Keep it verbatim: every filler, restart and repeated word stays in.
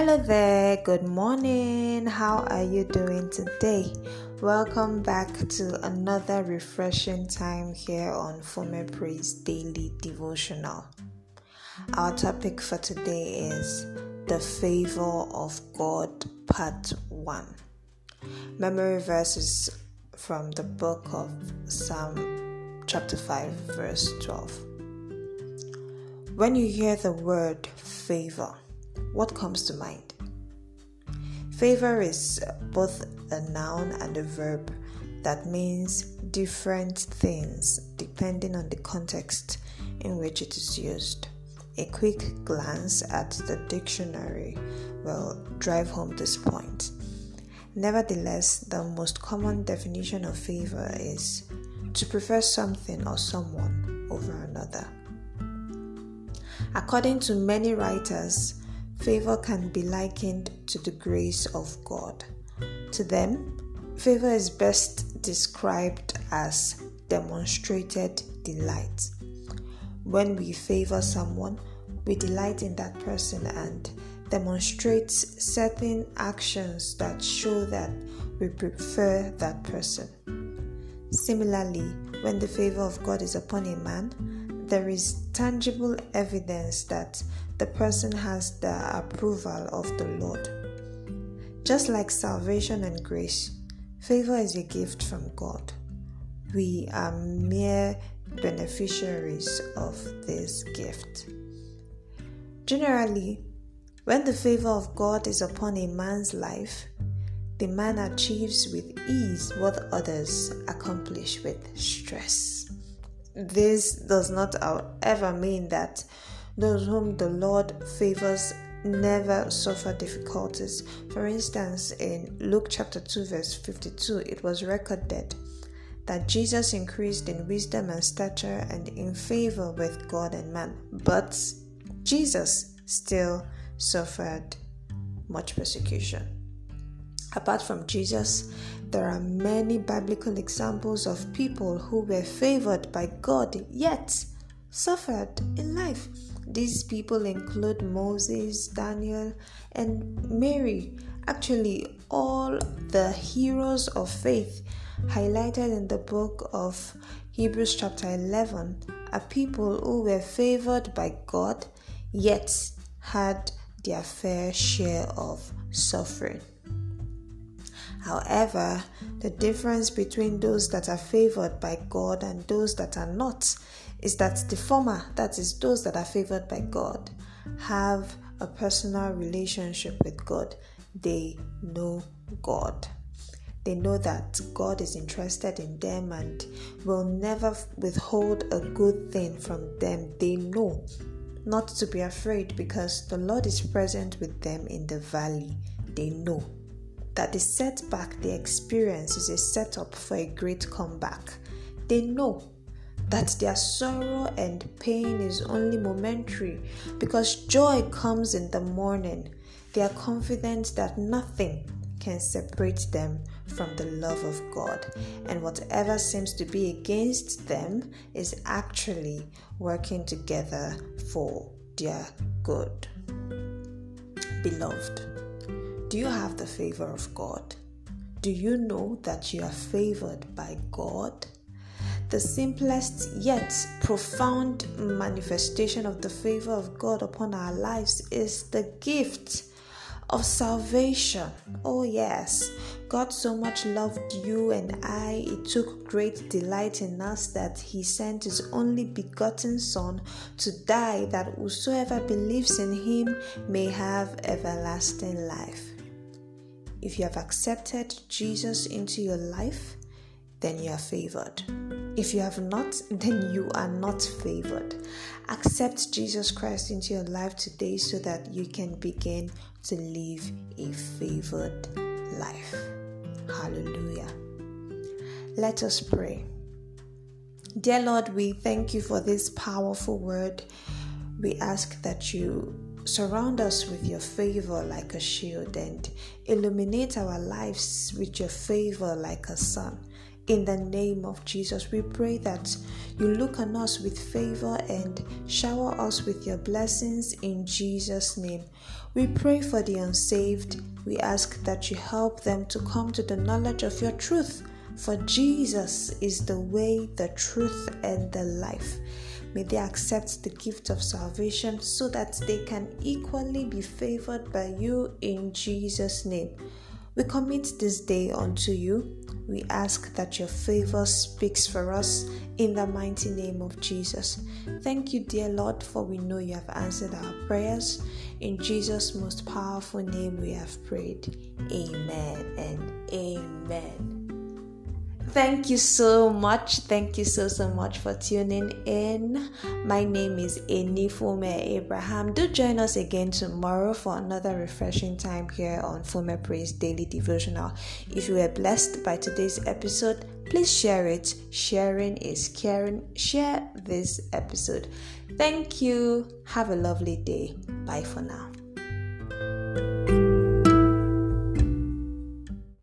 Hello there, good morning. How are you doing today? Welcome back to another refreshing time here on Fumé Praise Daily Devotional. Our topic for today is the favor of God, part one. Memory verses from the book of Psalm chapter five, verse twelve. When you hear the word favor, what comes to mind? Favor is both a noun and a verb that means different things depending on the context in which it is used. A quick glance at the dictionary will drive home this point. Nevertheless, the most common definition of favor is to prefer something or someone over another. According to many writers, favor can be likened to the grace of God. To them, favor is best described as demonstrated delight. When we favor someone, we delight in that person and demonstrate certain actions that show that we prefer that person. Similarly, when the favor of God is upon a man, there is tangible evidence that the person has the approval of the Lord. Just like salvation and grace, favor is a gift from God. We are mere beneficiaries of this gift. Generally, when the favor of God is upon a man's life, the man achieves with ease what others accomplish with stress. This does not, however, mean that those whom the Lord favors never suffer difficulties. For instance, in Luke chapter two, verse fifty-two, it was recorded that Jesus increased in wisdom and stature and in favor with God and man, but Jesus still suffered much persecution. Apart from Jesus, there are many biblical examples of people who were favored by God, yet suffered in life. These people include Moses, Daniel, and Mary. Actually, all the heroes of faith highlighted in the book of Hebrews chapter eleven are people who were favored by God, yet had their fair share of suffering. However, the difference between those that are favored by God and those that are not is that the former, that is, those that are favored by God, have a personal relationship with God. They know God. They know that God is interested in them and will never withhold a good thing from them. They know not to be afraid because the Lord is present with them in the valley. They know that the setback they experience is a setup for a great comeback. They know that their sorrow and pain is only momentary because joy comes in the morning. They are confident that nothing can separate them from the love of God, and whatever seems to be against them is actually working together for their good. Beloved, do you have the favor of God? Do you know that you are favored by God? The simplest yet profound manifestation of the favor of God upon our lives is the gift of salvation. Oh yes, God so much loved you and I, it took great delight in us that he sent his only begotten Son to die, that whosoever believes in him may have everlasting life. If you have accepted Jesus into your life, then you are favored. If you have not, then you are not favored. Accept Jesus Christ into your life today so that you can begin to live a favored life. Hallelujah. Let us pray. Dear Lord, we thank you for this powerful word. We ask that you surround us with your favor like a shield and illuminate our lives with your favor like a sun. In the name of Jesus, we pray that you look on us with favor and shower us with your blessings in Jesus' name. We pray for the unsaved. We ask that you help them to come to the knowledge of your truth, for Jesus is the way, the truth, and the life. May they accept the gift of salvation so that they can equally be favored by you in Jesus' name. We commit this day unto you. We ask that your favor speaks for us in the mighty name of Jesus. Thank you, dear Lord, for we know you have answered our prayers. In Jesus' most powerful name we have prayed. Amen and amen. Thank you so much. Thank you so, so much for tuning in. My name is Ani Fumé Abraham. Do join us again tomorrow for another refreshing time here on Fumé Praise Daily Devotional. If you were blessed by today's episode, please share it. Sharing is caring. Share this episode. Thank you. Have a lovely day. Bye for now.